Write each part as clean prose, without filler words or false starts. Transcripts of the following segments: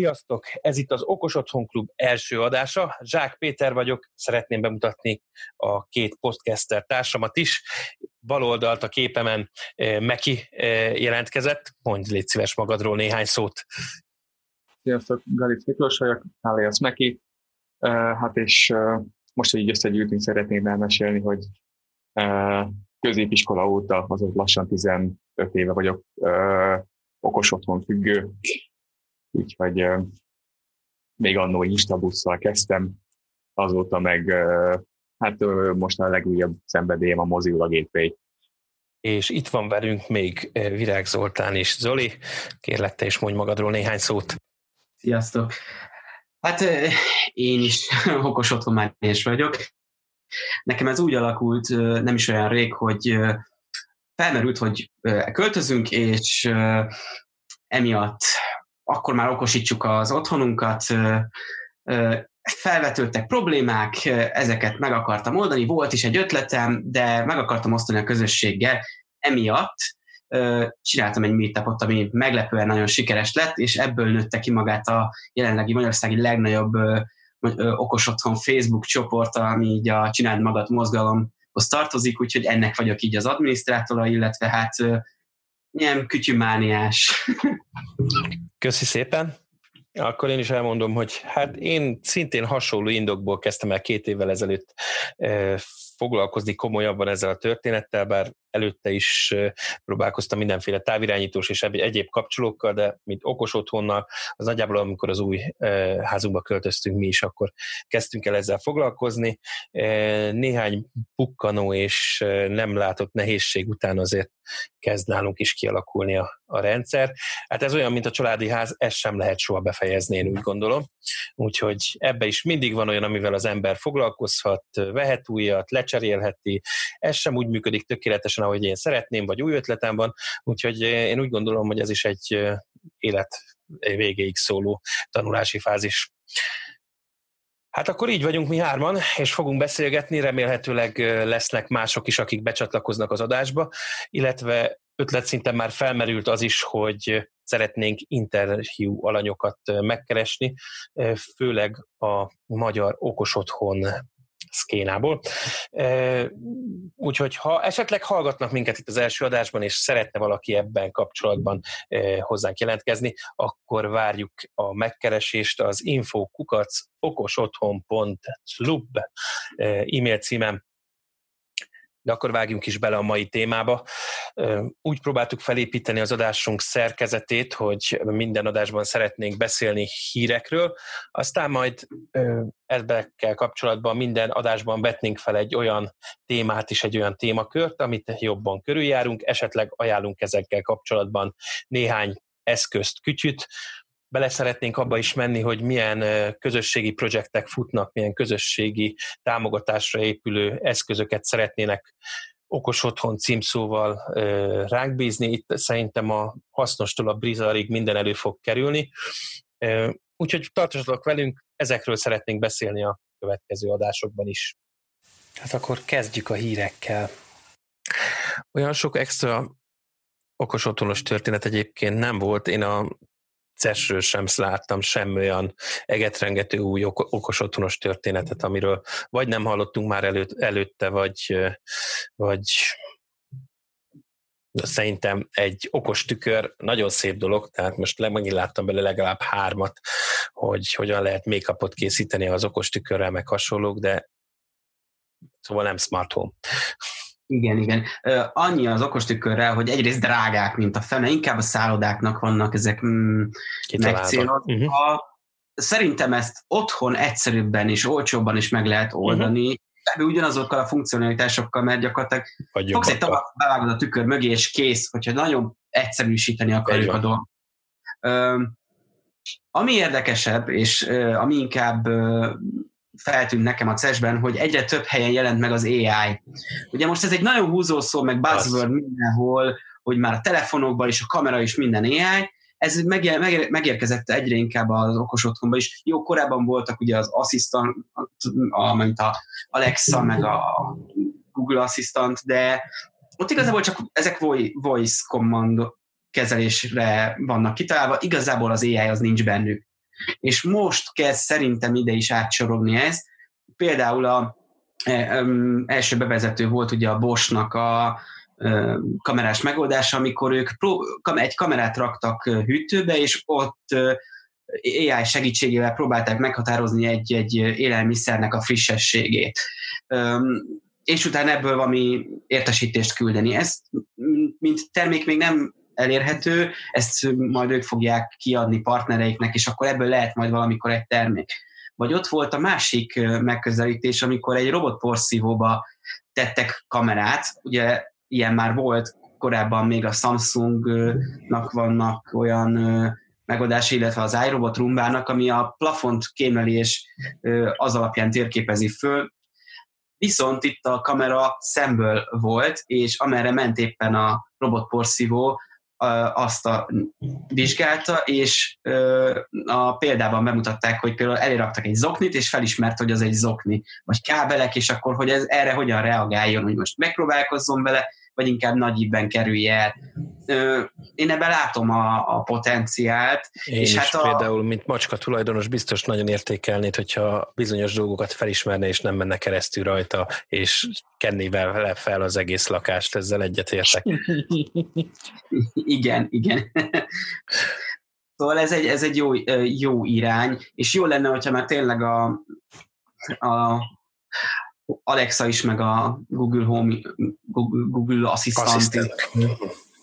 Sziasztok! Ez itt az Okos Otthon Klub első adása. Zsák Péter vagyok, szeretném bemutatni a két podcaster társamat is. Baloldalt a képemen Meki jelentkezett. Mondj, légy szíves magadról néhány szót. Sziasztok! Gális Miklós vagyok, alias Meki. Hát és most, hogy így összegyűjtünk, szeretnék elmesélni, hogy középiskola óta, azaz lassan 15 éve vagyok okos otthon függő. Úgyhogy még annó Istabusszal kezdtem, azóta meg most a legújabb szenvedélyem a mozilla gépei. És itt van velünk még Virág Zoltán és Zoli. Kérlek, te is mondj magadról néhány szót. Sziasztok! Hát én is okos otthonmányos vagyok. Nekem ez úgy alakult, nem is olyan rég, hogy felmerült, hogy költözünk, és emiatt akkor már okosítsuk az otthonunkat, felvetődtek problémák, ezeket meg akartam oldani, volt is egy ötletem, de meg akartam osztani a közösséggel, emiatt csináltam egy meetupot, ami meglepően nagyon sikeres lett, és ebből nőtte ki magát a jelenlegi magyarországi legnagyobb okos otthon Facebook csoport, ami így a Csináld Magad mozgalomhoz tartozik, úgyhogy ennek vagyok így az adminisztrátora, illetve hát nem kütyümániás. Köszi szépen. Akkor én is elmondom, hogy hát én szintén hasonló indokból kezdtem el 2 évvel ezelőtt foglalkozni komolyabban ezzel a történettel, bár előtte is próbálkoztam mindenféle távirányítós és egyéb kapcsolókkal, de mint okos otthonnal, az nagyjából amikor az új házunkba költöztünk mi is, akkor kezdtünk el ezzel foglalkozni. Néhány bukkanó és nem látott nehézség után azért kezd nálunk is kialakulni a rendszer. Hát ez olyan, mint a családi ház, ezt sem lehet soha befejezni, én úgy gondolom. Úgyhogy ebbe is mindig van olyan, amivel az ember foglalkozhat, vehet újat, lecserélheti. Ez sem úgy működik tökéletesen, ahogy én szeretném, vagy új ötletem van. Úgyhogy én úgy gondolom, hogy ez is egy élet végéig szóló tanulási fázis. Hát akkor így vagyunk mi hárman, és fogunk beszélgetni, remélhetőleg lesznek mások is, akik becsatlakoznak az adásba, illetve ötletszinten már felmerült az is, hogy szeretnénk interjú alanyokat megkeresni, főleg a magyar okos otthon szkénából. Úgyhogy ha esetleg hallgatnak minket itt az első adásban, és szeretne valaki ebben kapcsolatban hozzánk jelentkezni, akkor várjuk a megkeresést az info@okosotthon.klub e-mail címen. De akkor vágjunk is bele a mai témába. Úgy próbáltuk felépíteni az adásunk szerkezetét, hogy minden adásban szeretnénk beszélni hírekről, aztán majd ezekkel kapcsolatban minden adásban vetnénk fel egy olyan témát és egy olyan témakört, amit jobban körüljárunk, esetleg ajánlunk ezekkel kapcsolatban néhány eszközt, kütyüt. Bele szeretnénk abba is menni, hogy milyen közösségi projektek futnak, milyen közösségi támogatásra épülő eszközöket szeretnének okos otthon címszóval ránk bízni. Itt szerintem a hasznostól a brizarig minden elő fog kerülni. Úgyhogy tartsatok velünk, ezekről szeretnénk beszélni a következő adásokban is. Hát akkor kezdjük a hírekkel. Olyan sok extra okos otthonos történet egyébként nem volt. Én a Cessről sem láttam sem olyan egetrengető új okos otthonos történetet, amiről vagy nem hallottunk már előtte, vagy szerintem egy okos tükör nagyon szép dolog, tehát most megint láttam bele legalább 3, hogy hogyan lehet make-upot készíteni az okos tükörrel, meg hasonlók, de szóval nem smart home. Igen. Annyi az okostükörrel, hogy egyrészt drágák, mint a fene, inkább a szállodáknak vannak ezek megcélozva. Uh-huh. Szerintem ezt otthon egyszerűbben és olcsóbban is meg lehet oldani, uh-huh. ugyanazokkal a funkcionalitásokkal, mert gyakorlatilag fogsz egy tavat, bevágod a tükör mögé, és kész, hogyha nagyon egyszerűsíteni akarjuk a dolgot. Ami érdekesebb, és ami inkább feltűnt nekem a CES-ben, hogy egyre több helyen jelent meg az AI. Ugye most ez egy nagyon húzó szó, meg buzzword mindenhol, hogy már a telefonokban és a kamera is minden AI, ez megérkezett egyre inkább az okos otthonba is. Jó, korábban voltak ugye az Assistant, mint a Alexa, meg a Google Assistant, de ott igazából csak ezek voice command kezelésre vannak kitalálva, igazából az AI az nincs bennük. És most kezd szerintem ide is átsorogni ez. Például a első bevezető volt ugye a Bosch-nak a kamerás megoldása, amikor ők egy kamerát raktak hűtőbe, és ott AI segítségével próbálták meghatározni egy élelmiszernek a frissességét. És utána ebből valami értesítést küldeni. Ez, mint termék még nem elérhető, ezt majd ők fogják kiadni partnereiknek, és akkor ebből lehet majd valamikor egy termék. Vagy ott volt a másik megközelítés, amikor egy robotporszívóba tettek kamerát, ugye ilyen már volt, korábban még a Samsungnak vannak olyan megoldás, illetve az iRobot Rumbának, ami a plafont kémleli és az alapján térképezi föl. Viszont itt a kamera szemből volt, és amerre ment éppen a robotporszívó, azt vizsgálta, és a példában bemutatták, hogy például eléraktak egy zoknit, és felismert, hogy az egy zokni, vagy kábelek, és akkor hogy ez erre hogyan reagáljon, hogy most megpróbálkozzon vele, vagy inkább nagy ívben kerülj el. Én ebben látom a potenciált. Én és hát például, mint macska tulajdonos, biztos nagyon értékelnéd, hogyha bizonyos dolgokat felismerne, és nem menne keresztül rajta, és kenné vele fel az egész lakást, ezzel egyetértek. Igen. Szóval ez egy jó irány, és jó lenne, hogyha már tényleg a Alexa is, meg a Google Assistant.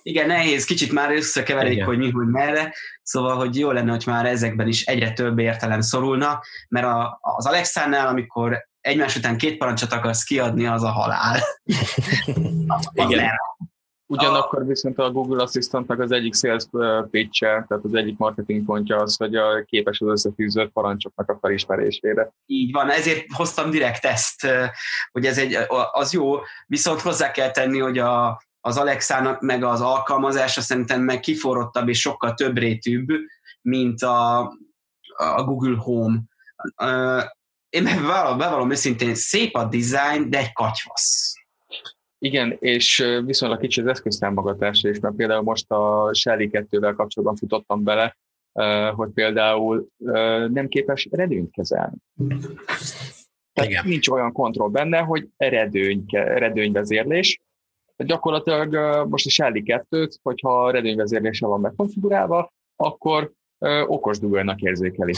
Igen, nehéz, kicsit már összekeverik, igen, hogy mi, hogy merre, szóval, hogy jó lenne, hogy már ezekben is egyre több értelem szorulna, mert az Alexánál, amikor egymás után két parancsot akarsz kiadni, az a halál. Igen. Ugyanakkor viszont a Google Assistantnak az egyik sales pitch-e, tehát az egyik marketing pontja az, hogy képes az összefűzött parancsoknak a felismerésére. Így van, ezért hoztam direkt ezt, hogy az jó, viszont hozzá kell tenni, hogy az Alexának meg az alkalmazása szerintem meg kiforrottabb és sokkal több rétűbb, mint a Google Home. Én bevallom őszintén, szép a design, de egy katyvasz. Igen, és viszonylag kicsi az eszköztámogatása is, mert például most a Shelly 2-vel kapcsolatban futottam bele, hogy például nem képes redőnyt kezelni. Tehát igen, nincs olyan kontroll benne, hogy redőnyvezérlés. Gyakorlatilag most a Shelly 2-t, hogyha redőnyvezérlése van megkonfigurálva, akkor okos dugónak érzékeli.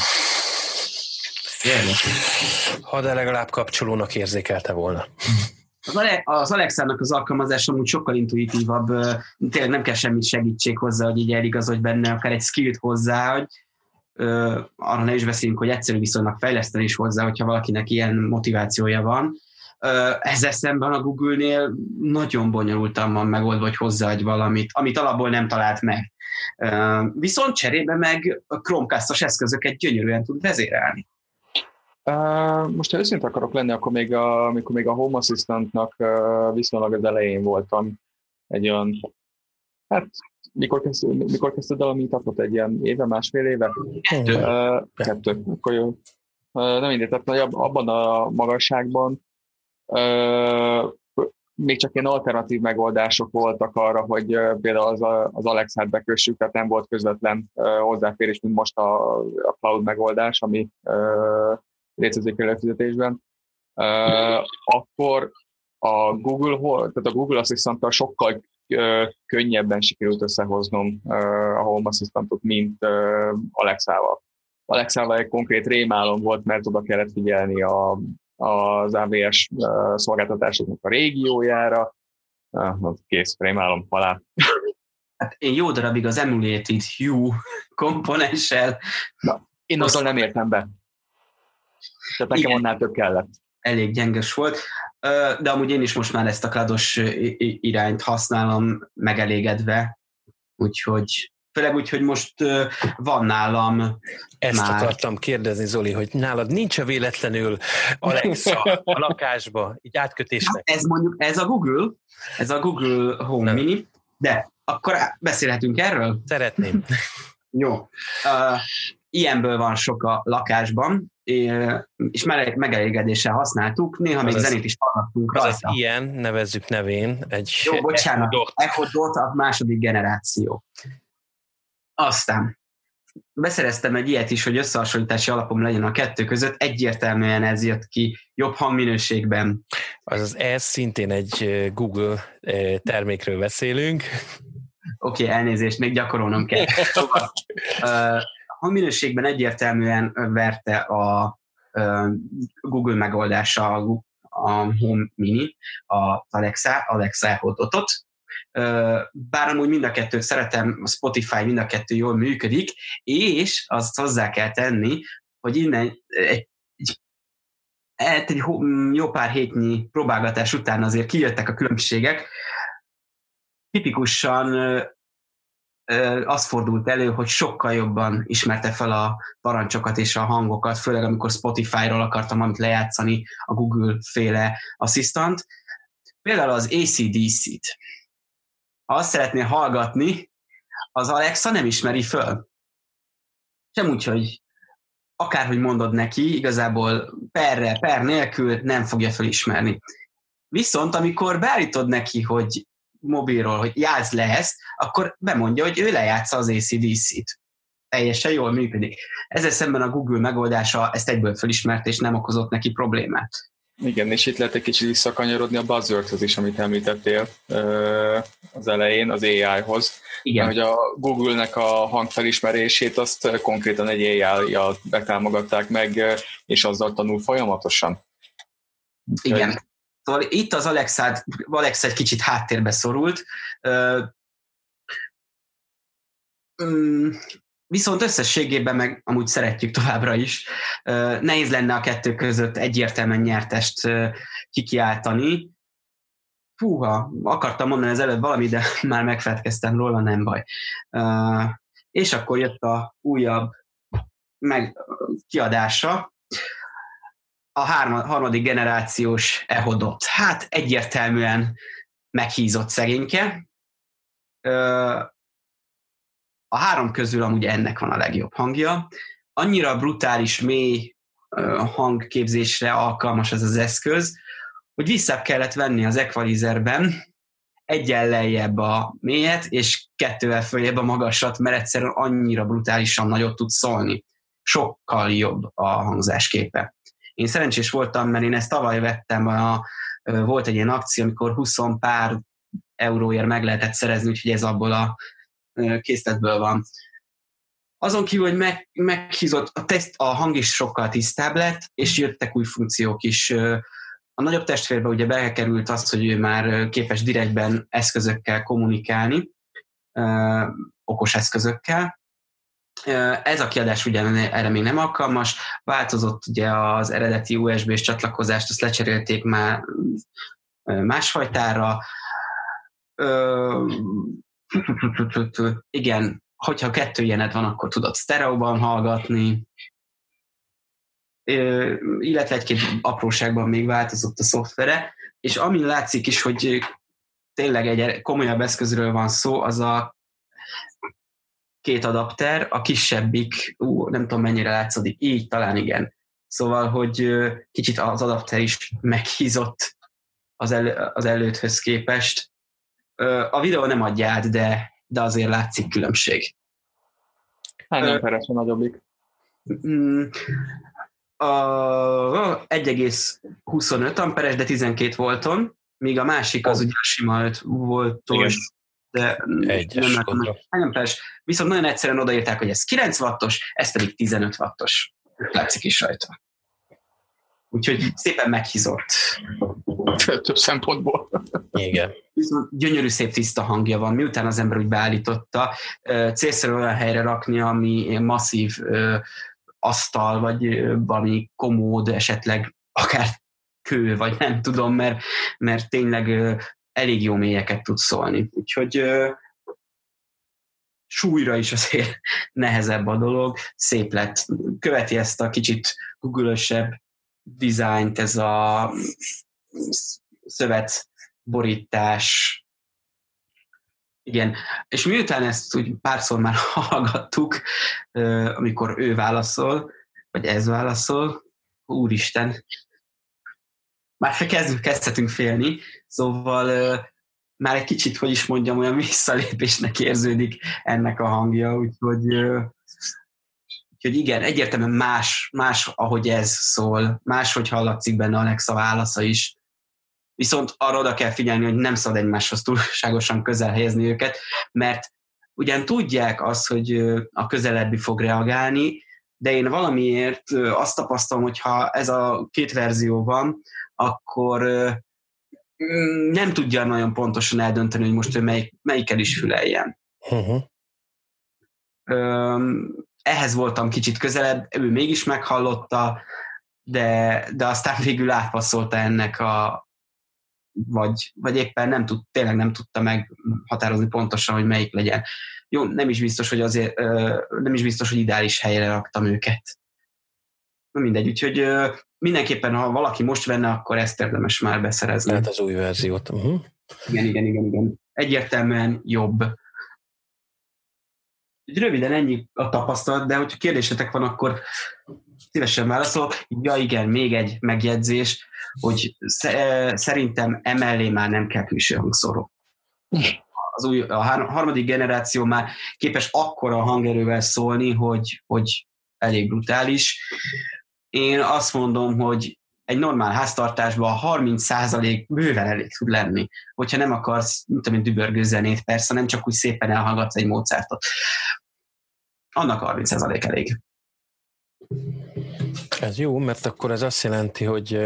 Ha de legalább kapcsolónak érzékelte volna. Az Alexának az alkalmazása amúgy sokkal intuitívabb, tényleg nem kell semmi segítség hozzá, hogy így eligazodj benne, akár egy skillt hozzá, hogy arra ne is beszéljünk, hogy egyszerű viszonylag fejleszteni is hozzá, hogyha valakinek ilyen motivációja van. Ezzel szemben a Google-nél nagyon bonyolultan van megoldva, hogy hozzáadj valamit, amit alapból nem talált meg. Viszont cserébe meg a Chromecast-os eszközöket gyönyörűen tud vezérelni. Most, ha őszinte akarok lenni, akkor amikor még a Home Assistantnak viszonylag az elején voltam egy olyan, hát mikor kezdted el, mint adott egy ilyen éve, másfél éve? 2. Akkor jó. Nem mindegy, tehát abban a magasságban még csak ilyen alternatív megoldások voltak arra, hogy például az Alexát bekössük, tehát nem volt közvetlen hozzáférés, mint most a cloud megoldás, ami létezik előfizetésben, akkor a Google Home, tehát a Google Assistant-tal sokkal könnyebben sikerült összehoznom a Home Assistant-ot, mint Alexával. Alexával egy konkrét rémálom volt, mert oda kellett figyelni az AVS szolgáltatásoknak a régiójára. Kész, rémálom, halál. Hát én jó darabig az Emulated Hue komponenssel. Én azzal nem értem be. Tehát nekem annál több kellett. Elég gyenges volt, de amúgy én is most már ezt a cloudos irányt használom megelégedve, úgyhogy főleg úgy, hogy most van nálam. Ezt már akartam kérdezni, Zoli, hogy nálad nincs-e véletlenül Alexa a lakásba, így átkötésnek? Na, ez a Google, Home Mini, de akkor beszélhetünk erről? Szeretném. Jó. Ilyenből van sok a lakásban, és már megelégedéssel használtuk, néha még zenét is hallgattunk rajta. Az ilyen, nevezzük nevén, egy jó, bocsánat, Echo Dot a második generáció. Aztán beszereztem egy ilyet is, hogy összehasonlítási alapom legyen a kettő között, egyértelműen ez jött ki jobb hangminőségben. Azaz ez szintén egy Google termékről beszélünk. Oké, elnézést, még gyakorolnom kell. Szóval, hangminőségben egyértelműen verte a Google megoldása a Home Mini, a Alexa Echo Dotot. Bár amúgy mind a kettőt szeretem, a Spotify mind a kettő jól működik, és azt hozzá kell tenni, hogy innen egy jó pár hétnyi próbálgatás után azért kijöttek a különbségek. Tipikusan az fordult elő, hogy sokkal jobban ismerte fel a parancsokat és a hangokat, főleg amikor Spotify-ról akartam amit lejátszani, a Google-féle Assistant. Például az AC/DC-t. Ha azt szeretnél hallgatni, az Alexa nem ismeri föl. Sem úgy, hogy akárhogy mondod neki, igazából per nélkül nem fogja felismerni. Viszont amikor beállítod neki, hogy mobilról, hogy játsz le ezt, akkor bemondja, hogy ő lejátsza az AC/DC-t. Teljesen jól működik. Ezzel szemben a Google megoldása ezt egyből felismert, és nem okozott neki problémát. Igen, és itt lehet egy kicsit visszakanyarodni a buzzwordhoz is, amit említettél az elején, az AI-hoz. Igen. Mert hogy a Google-nek a hangfelismerését azt konkrétan egy AI-jal betámogatták meg, és azzal tanul folyamatosan. Igen. Szóval itt az Alexa egy kicsit háttérbe szorult, viszont összességében meg amúgy szeretjük továbbra is. Nehéz lenne a kettő között egyértelműen nyertest kikiáltani. Húha, akartam mondani az előbb valami, de már megfeledkeztem róla, nem baj. És akkor jött a újabb kiadása, a harmadik generációs Echo Dot. Hát egyértelműen meghízott szegényke. A három közül amúgy ennek van a legjobb hangja. Annyira brutális, mély hangképzésre alkalmas ez az eszköz, hogy vissza kellett venni az equalizerben egyen lejjebb a mélyet, és kettővel följebb a magasat, mert egyszerűen annyira brutálisan nagyot tud szólni. Sokkal jobb a hangzásképe. Én szerencsés voltam, mert én ezt tavaly vettem, volt egy ilyen akció, amikor 20 pár euróért meg lehetett szerezni, úgyhogy ez abból a készletből van. Azon kívül, hogy meghízott, a hang is sokkal tisztább lett, és jöttek új funkciók is. A nagyobb testvérbe ugye bekerült az, hogy ő már képes direktben eszközökkel kommunikálni, okos eszközökkel. Ez a kiadás ugye erre még nem alkalmas, változott ugye az eredeti USB-s csatlakozást, azt lecserélték már másfajtára. Igen, hogyha kettő ilyened van, akkor tudod sztereóban hallgatni, illetve egy-két apróságban még változott a szoftvere, és amin látszik is, hogy tényleg egy komolyabb eszközről van szó, az a két adapter, a kisebbik, nem tudom mennyire látszódik, így talán igen. Szóval, hogy kicsit az adapter is meghízott az előthöz képest. A videó nem adja át, de azért látszik különbség. Hány peres a nagyobbik? 1,25 amperes, de 12 volton, míg a másik az ugye sima 5 voltos. De nem peres. Viszont nagyon egyszerűen odaírták, hogy ez 9 wattos, ez pedig 15 wattos. Látszik is rajta. Úgyhogy szépen meghízott. Több szempontból. Igen. Viszont gyönyörű, szép tiszta hangja van, miután az ember úgy beállította. Célszerű olyan helyre rakni, ami masszív asztal, vagy valami komód, esetleg akár kő, vagy nem tudom, mert tényleg elég jó mélyeket tud szólni. Úgyhogy súlyra is azért nehezebb a dolog. Szép lett. Követi ezt a kicsit Google-ösebb dizájnt, ez a szövetborítás. Igen, és miután ezt úgy párszor már hallgattuk, amikor ő válaszol, vagy ez válaszol, úristen, már kezdhetünk félni, szóval már egy kicsit, hogy is mondjam, olyan visszalépésnek érződik ennek a hangja, úgyhogy Úgyhogy igen, egyértelműen más, ahogy ez szól, máshogy hallatszik benne Alexa válasza is. Viszont arra oda kell figyelni, hogy nem szabad egymáshoz túlságosan közel helyezni őket, mert ugyan tudják azt, hogy a közelebbi fog reagálni, de én valamiért azt tapasztalom, hogy ha ez a két verzió van, akkor nem tudja nagyon pontosan eldönteni, hogy most ő melyikkel is füleljen. Uh-huh. Ehhez voltam kicsit közelebb, ő mégis meghallotta, de aztán végül átpasszolta ennek a vagy éppen tényleg nem tudta meghatározni pontosan, hogy melyik legyen. Jó, nem is biztos, hogy ideális helyre raktam őket. Na mindegy, úgyhogy mindenképpen, ha valaki most venne, akkor ezt érdemes már beszerezni. Tehát az új verziót. Uh-huh. Igen. Egyértelműen jobb. Röviden ennyi a tapasztalat, de hogyha kérdésetek van, akkor szívesen válaszolok. Ja igen, még egy megjegyzés, hogy szerintem emellé már nem kell külső hangszóró. A harmadik generáció már képes akkora hangerővel szólni, hogy elég brutális. Én azt mondom, hogy egy normál háztartásban 30% bőven elég tud lenni. Hogyha nem akarsz, mint tudom én, dübörgő zenét, persze, nem csak úgy szépen elhallgatsz egy Mozartot. Annak 30% elég. Ez jó, mert akkor ez azt jelenti, hogy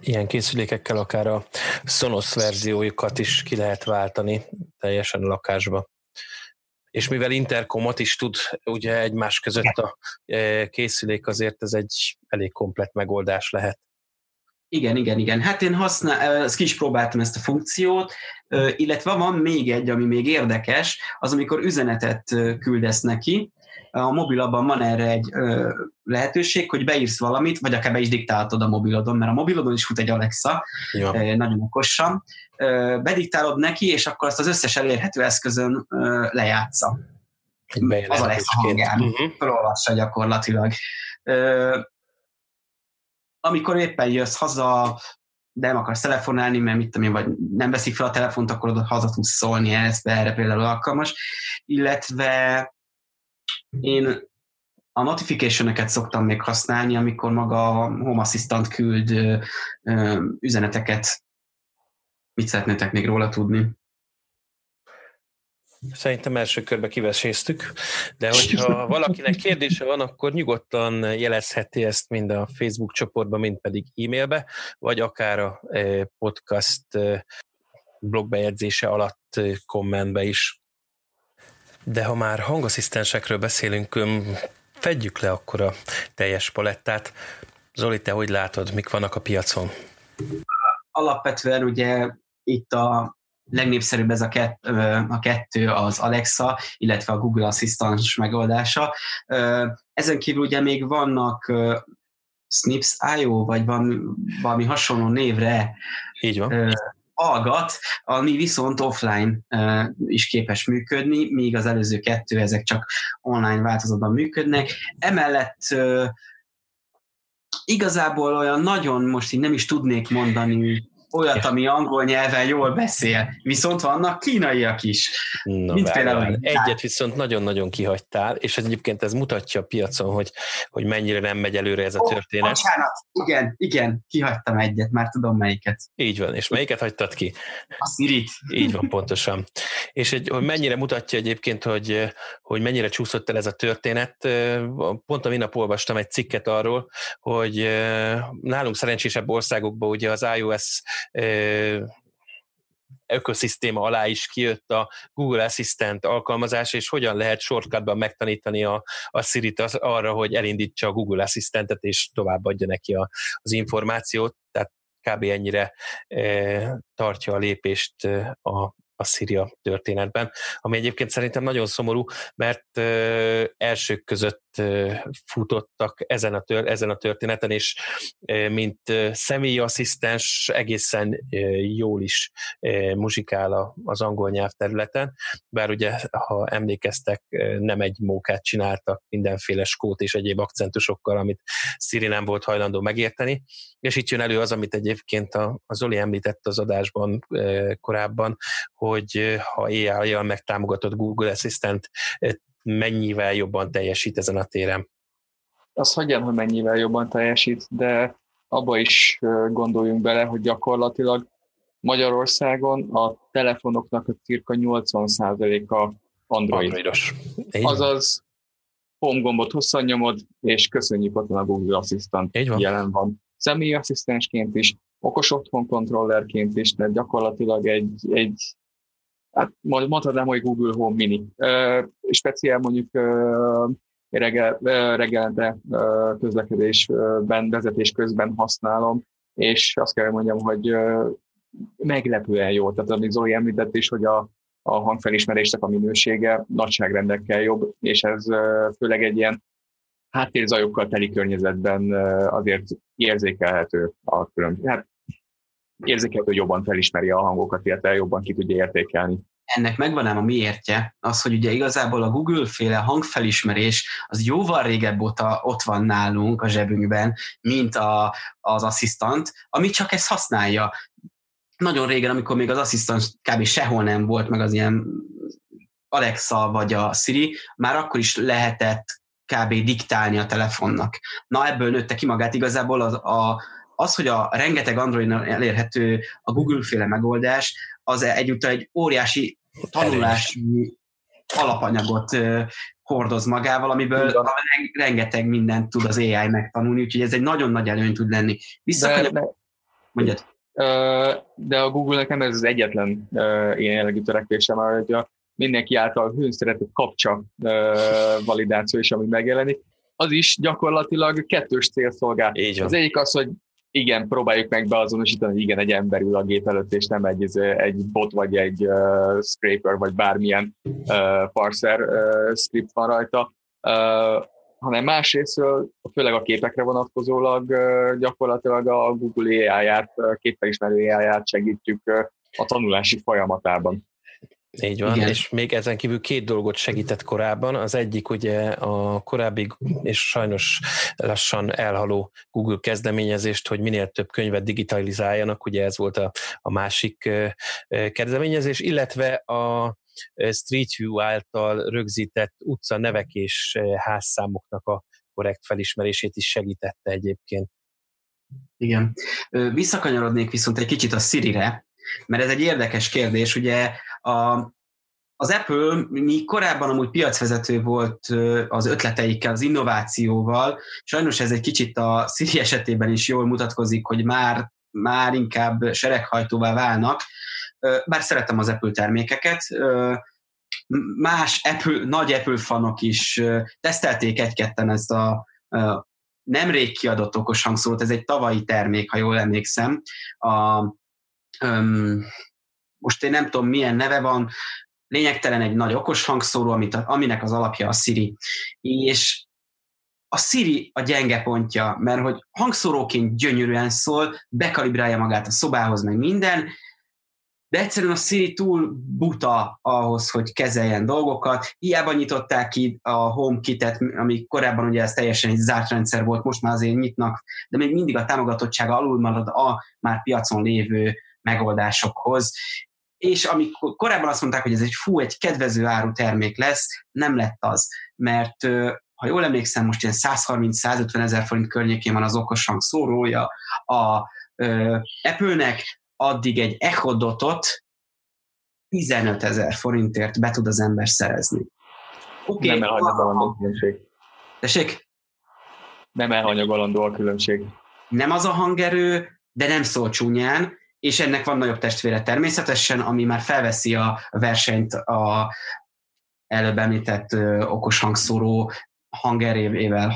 ilyen készülékekkel akár a Sonos verziójukat is ki lehet váltani teljesen a lakásba. És mivel interkomot is tud ugye egymás között a készülék, azért ez egy elég komplett megoldás lehet. Igen. Hát én ezt ki is próbáltam ezt a funkciót, illetve van még egy, ami még érdekes, az amikor üzenetet küldesz neki. A mobilabban van erre egy lehetőség, hogy beírsz valamit, vagy akár be is diktálhatod a mobilodon, mert a mobilodon is fut egy Alexa, ja. Nagyon okosan. Bediktálod neki, és akkor azt az összes elérhető eszközön lejátsza. Az Alexa hangján. Uh-huh. Felolvassa gyakorlatilag. Amikor éppen jössz haza, de nem akarsz telefonálni, mert mit tudom én, vagy nem veszik fel a telefont, akkor oda haza tudsz szólni, erre például alkalmas. Illetve én a notification-eket szoktam még használni, amikor maga a Home Assistant küld üzeneteket. Mit szeretnétek még róla tudni? Szerintem első körbe kiveséztük, de hogyha valakinek kérdése van, akkor nyugodtan jelezheti ezt mind a Facebook csoportban, mind pedig e-mailbe, vagy akár a podcast blogbejegyzése alatt kommentbe is. De ha már hangasszisztensekről beszélünk, fedjük le akkor a teljes palettát. Zoli, te hogy látod, mik vannak a piacon? Alapvetően ugye itt a legnépszerűbb ez a kettő az Alexa, illetve a Google Assistant megoldása. Ezen kívül ugye még vannak Snips AI, vagy van valami hasonló névre. Így van. Hallgat, ami viszont offline is képes működni, míg az előző kettő, ezek csak online változatban működnek. Emellett igazából olyan nagyon most így nem is tudnék mondani olyat, ami angol nyelven jól beszél, viszont vannak kínaiak is. Egyet viszont nagyon-nagyon kihagytál, és egyébként ez mutatja a piacon, hogy mennyire nem megy előre ez a történet. Bocsánat, igen, kihagytam egyet, már tudom melyiket. Így van, és melyiket hagytad ki? A Siri-t. Így van, pontosan. És hogy mennyire mutatja egyébként, hogy mennyire csúszott el ez a történet. Pont a minap olvastam egy cikket arról, hogy nálunk szerencsésebb országokban ugye az iOS ökoszisztéma alá is kijött a Google Assistant alkalmazás, és hogyan lehet shortcutban megtanítani a Sirit arra, hogy elindítsa a Google Assistantet, és továbbadja neki az információt, tehát kb. Ennyire tartja a lépést a Siri történetben, ami egyébként szerintem nagyon szomorú, mert elsők között futottak ezen a történeten, és mint személyi asszisztens egészen jól is muzsikál az angol nyelvterületen, bár ugye, ha emlékeztek, nem egy mókát csináltak mindenféle skót és egyéb akcentusokkal, amit Siri nem volt hajlandó megérteni, és itt jön elő az, amit egyébként a Zoli említett az adásban korábban, hogy ha AI-jal megtámogatott Google Assistant mennyivel jobban teljesít ezen a téren. az hagyján, hogy mennyivel jobban teljesít, de abba is gondoljunk bele, hogy gyakorlatilag Magyarországon a telefonoknak a cirka 80%-a androidos. Azaz home gombot hosszan nyomod, és köszönjük, ott van a Google Assistant, jelen van. Személyi asszisztensként is, okos otthon kontrollerként is, tehát gyakorlatilag egy hát mondhatnám, hogy Google Home Mini. Speciál mondjuk reggelente közlekedésben, vezetés közben használom, és azt kell mondjam, hogy meglepően jó. Tehát amit Zoli említett is, hogy a hangfelismerésnek a minősége nagyságrendekkel jobb, és ez főleg egy ilyen háttérzajokkal teli környezetben azért érzékelhető a különbség. Hát érzékelhető, hogy jobban felismeri a hangokat, illetve jobban ki tudja értékelni. Ennek megvan ám a miértje, az, hogy ugye igazából a Google-féle hangfelismerés az jóval régebb óta ott van nálunk a zsebünkben, mint az asszisztant, ami csak ezt használja. Nagyon régen, amikor még az asszisztant kb. Sehol nem volt, meg az ilyen Alexa vagy a Siri, már akkor is lehetett kb. Diktálni a telefonnak. Na, ebből nőtte ki magát igazából az, hogy a rengeteg Android-nál elérhető a Google-féle megoldás, az egyúttal egy óriási tanulási alapanyagot hordoz magával, amiből rengeteg mindent tud az AI megtanulni, úgyhogy ez egy nagyon nagy előny tud lenni. De a Google-nek nem ez az egyetlen ilyen jellegű törekvése, mert a mindenki által hűn szeretett kapcsa validáció is, ami megjelenik, az is gyakorlatilag kettős célszolgál. Az egyik az, hogy igen, próbáljuk meg beazonosítani, hogy igen, egy ember ül a gép előtt, és nem egy bot, vagy egy scraper, vagy bármilyen parser script van rajta, hanem másrésztről, főleg a képekre vonatkozólag gyakorlatilag a Google AI-ját, képfelismerő AI-ját segítjük a tanulási folyamatában. Így van, igen. És még ezen kívül két dolgot segített korábban. Az egyik ugye a korábbi és sajnos lassan elhaló Google kezdeményezést, hogy minél több könyvet digitalizáljanak, ugye ez volt a másik kezdeményezés, illetve a Street View által rögzített utca nevek és házszámoknak a korrekt felismerését is segítette egyébként. Igen. Visszakanyarodnék viszont egy kicsit a Siri-re, mert ez egy érdekes kérdés, ugye az Apple mi korábban amúgy piacvezető volt az ötleteikkel, az innovációval, sajnos ez egy kicsit a Siri esetében is jól mutatkozik, hogy már inkább sereghajtóvá válnak, bár szeretem az Apple termékeket, más nagy Apple fanok is tesztelték egy-ketten ezt a nemrég kiadott okos hangszórót, ez egy tavalyi termék, ha jól emlékszem, most én nem tudom, milyen neve van, lényegtelen egy nagy okos hangszóró, aminek az alapja a Siri. És a Siri a gyenge pontja, mert hogy hangszóróként gyönyörűen szól, bekalibrálja magát a szobához, meg minden, de egyszerűen a Siri túl buta ahhoz, hogy kezeljen dolgokat. Hiába nyitották ki a HomeKit-et, ami korábban ugye ez teljesen egy zárt rendszer volt, most már azért nyitnak, de még mindig a támogatottsága alul marad a már piacon lévő megoldásokhoz. És amikor korábban azt mondták, hogy ez egy kedvező áru termék lesz, nem lett az. Mert ha jól emlékszem, most ilyen 130-150 000 forint környékén van az okos hangszórója a Apple-nek, addig egy Echo Dotot 15 000 forintért be tud az ember szerezni. Nem elhanyagolandó a különbség. Tessék? Nem elhanyagolandó a különbség. Nem az a hangerő, de nem szól csúnyán, és ennek van nagyobb testvére természetesen, ami már felveszi a versenyt a előbb említett okos hangszóró hangerével,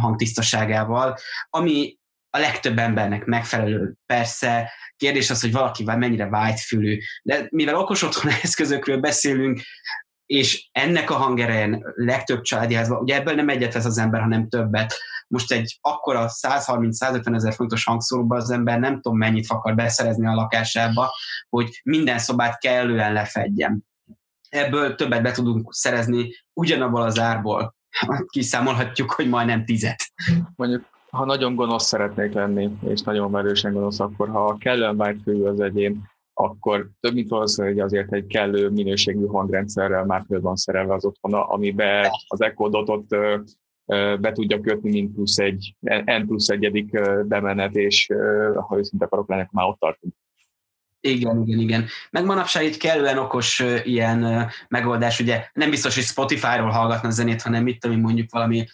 hangtisztaságával, ami a legtöbb embernek megfelelő. Persze kérdés az, hogy valaki mennyire vágyfülű, de mivel okos otthon eszközökről beszélünk, és ennek a hangereje legtöbb családjázban, ugye ebből nem egyet vesz az ember, hanem többet. Most egy akkora 130-150 000 forintos hangszóróban az ember nem tudom mennyit akar beszerezni a lakásába, hogy minden szobát kellően lefedjem. Ebből többet be tudunk szerezni ugyanabból az árból. Kiszámolhatjuk, hogy majdnem 10. Mondjuk, ha nagyon gonosz szeretnék lenni, és nagyon erősen gonosz, akkor ha kellően vágyfülű az egyén, akkor több mint valószínű, hogy azért egy kellő minőségű hangrendszerrel már föl van szerelve az otthona, amiben az Echo Dotot be tudja kötni, mint plusz egy, N plusz egyedik bemenet, és ha őszinte akarok lenni, már ott tartunk. Igen. Meg manapság itt kellően okos ilyen megoldás, ugye nem biztos, hogy Spotify-ról hallgatna a zenét, hanem itt, ami mondjuk valami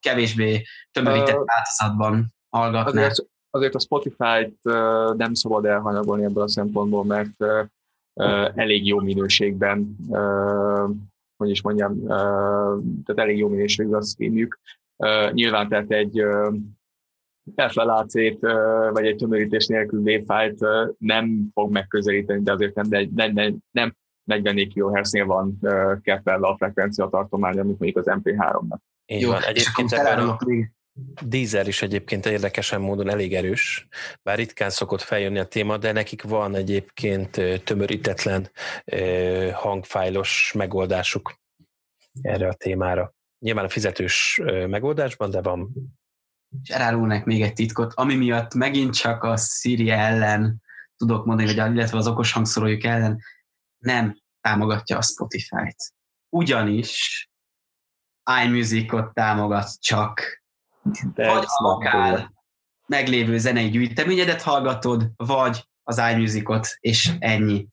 kevésbé tömörített változatban hallgatná. Azért a Spotify-t nem szabad elhanyagolni ebből a szempontból, mert elég jó minőségben, hogy is mondjam, tehát elég jó minőségben a streamjük. Nyilván tehát egy FLAC-t vagy egy tömörítés nélkül WAV-fájlt nem fog megközelíteni, de azért nem 44 kHz-nél van keppelve a frekvencia tartomány, amit mondjuk az MP3-nak. Jó, van. Egyébként a Deezer is egyébként érdekesen módon elég erős, bár ritkán szokott feljönni a téma, de nekik van egyébként tömörítetlen hangfájlos megoldásuk erre a témára. Nyilván a fizetős megoldásban, de van. És elárulnak még egy titkot, ami miatt megint csak a Siri ellen tudok mondani, vagy illetve az okos hangszórójuk ellen nem támogatja a Spotify-t. Ugyanis iMusicot támogat csak. Vagy a lokál meglévő zenei gyűjteményedet hallgatod, vagy az iMusicot, és ennyi.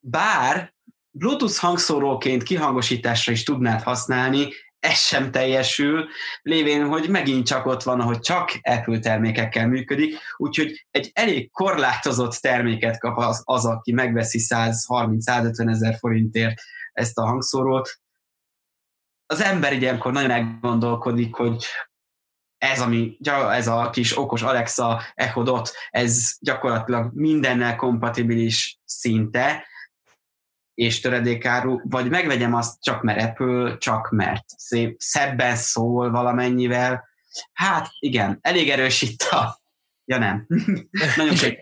Bár Bluetooth hangszóróként kihangosításra is tudnád használni, ez sem teljesül, lévén, hogy megint csak ott van, ahogy csak Apple termékekkel működik, úgyhogy egy elég korlátozott terméket kap az aki megveszi 130-150 ezer forintért ezt a hangszórót. Az ember ilyenkor nagyon elgondolkodik, hogy ez a kis okos Alexa Echo Dot, ez gyakorlatilag mindennel kompatibilis szinte, és töredékáru, vagy megvegyem azt csak mert Apple, csak mert szebben szól valamennyivel. Hát igen, elég erős itt a... Ja nem. Nagyon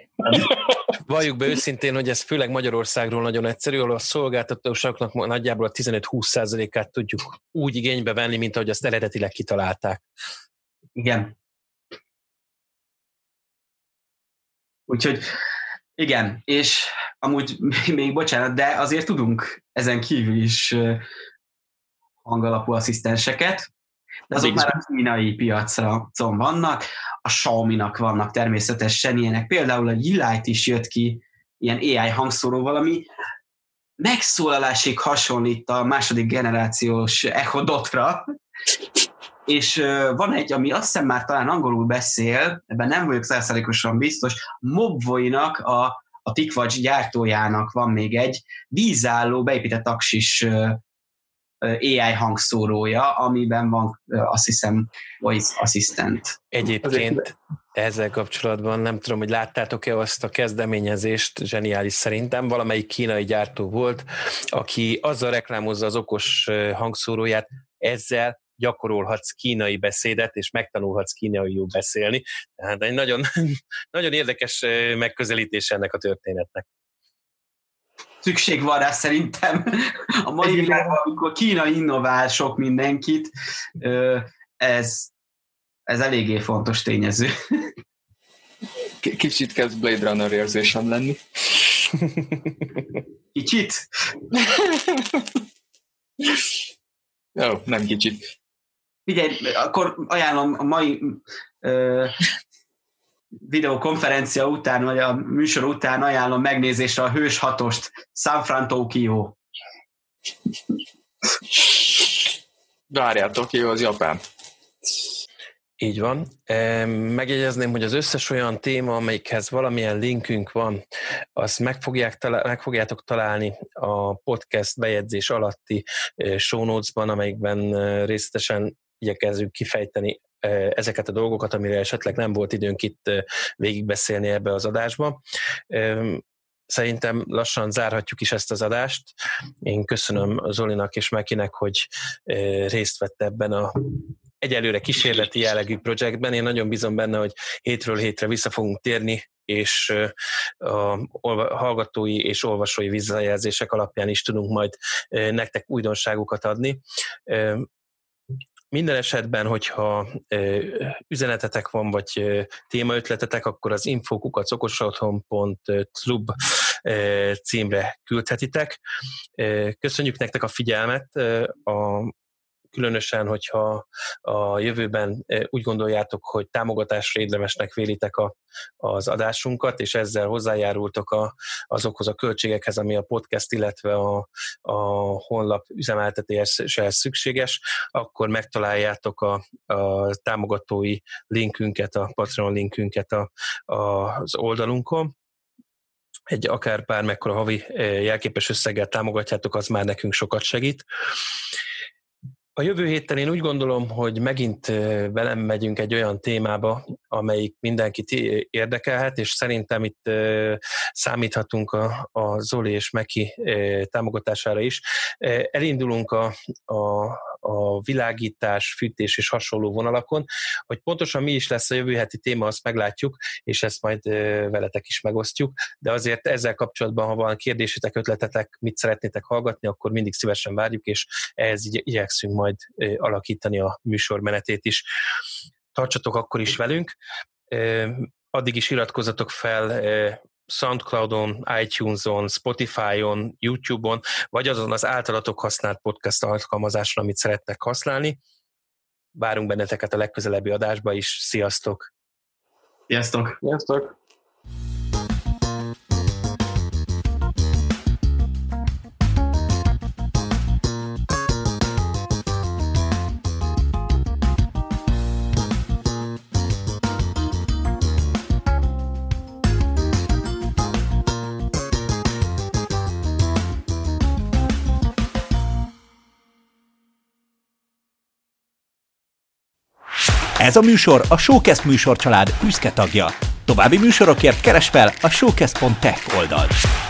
valljuk be őszintén, hogy ez főleg Magyarországról nagyon egyszerű, ahol a szolgáltatósoknak nagyjából a 15-20%-át tudjuk úgy igénybe venni, mint ahogy azt eredetileg kitalálták. Igen. Úgyhogy igen, és amúgy még bocsánat, de azért tudunk ezen kívül is hangalapú asszisztenseket, de azok már a kínai piacon vannak, a Xiaomi-nak vannak természetesen ilyenek. Például a Yeelight is jött ki ilyen AI hangszóróval, ami megszólalásig hasonlít a második generációs Echo Dotra, és van egy, ami azt hiszem már talán angolul beszél, ebben nem vagyok 100%-osan biztos, Mobvoi-nak a Ticwatch gyártójának van még egy vízálló, beépített aksis AI hangszórója, amiben van azt hiszem Voice Assistant. Egyébként ezzel kapcsolatban nem tudom, hogy láttátok-e azt a kezdeményezést, zseniális szerintem, valamelyik kínai gyártó volt, aki azzal reklámozza az okos hangszóróját, ezzel gyakorolhatsz kínai beszédet, és megtanulhatsz kínaiul beszélni. Tehát egy nagyon, nagyon érdekes megközelítés ennek a történetnek. Szükség van rá szerintem. A mai világban, amikor Kína innovál sok mindenkit, ez eléggé fontos tényező. Kicsit kezd Blade Runner érzésem lenni. Kicsit? Jó, nem kicsit. Figyelj, akkor ajánlom a mai videokonferencia után, vagy a műsor után ajánlom megnézésre a Hős 6-ost, San Fransokyo. Várjátok, jó az japán. Így van. Megjegyezném, hogy az összes olyan téma, amelyikhez valamilyen linkünk van, azt meg fogjátok találni a podcast bejegyzés alatti show notes-ban, amelyikben részletesen igyekezzünk kifejteni ezeket a dolgokat, amire esetleg nem volt időnk itt végigbeszélni ebbe az adásba. Szerintem lassan zárhatjuk is ezt az adást. Én köszönöm Zolinak és Mekinek, hogy részt vett ebben a egyelőre kísérleti jellegű projektben. Én nagyon bízom benne, hogy hétről hétre vissza fogunk térni, és a hallgatói és olvasói visszajelzések alapján is tudunk majd nektek újdonságokat adni. Minden esetben, hogyha üzenetetek van, vagy témaötletetek, akkor az info@okosotthon.klub címre küldhetitek. Köszönjük nektek a figyelmet, a különösen, hogyha a jövőben úgy gondoljátok, hogy támogatásra érdemesnek vélitek az adásunkat, és ezzel hozzájárultok azokhoz a költségekhez, ami a podcast, illetve a honlap üzemeltetéséhez szükséges, akkor megtaláljátok a támogatói linkünket, a Patreon linkünket az oldalunkon. Egy akár bármekkora havi jelképes összeggel támogatjátok, az már nekünk sokat segít. A jövő héten én úgy gondolom, hogy megint velem megyünk egy olyan témába, amelyik mindenkit érdekelhet, és szerintem itt számíthatunk a Zoli és Meki támogatására is. Elindulunk a világítás, fűtés és hasonló vonalakon, hogy pontosan mi is lesz a jövő heti téma, azt meglátjuk, és ezt majd veletek is megosztjuk, de azért ezzel kapcsolatban, ha van kérdésetek, ötletetek, mit szeretnétek hallgatni, akkor mindig szívesen várjuk, és ehhez igyekszünk majd alakítani a műsormenetét is. Tartsatok akkor is velünk, addig is iratkozzatok fel SoundCloud-on, iTunes-on, Spotify-on, YouTube-on, vagy azon az általatok használt podcast alkalmazáson, amit szerettek használni. Várunk benneteket a legközelebbi adásba is. Sziasztok! Sziasztok! Sziasztok! Ez a műsor a Showcast műsorcsalád büszke tagja. További műsorokért keresd fel a showcast.tech oldalt.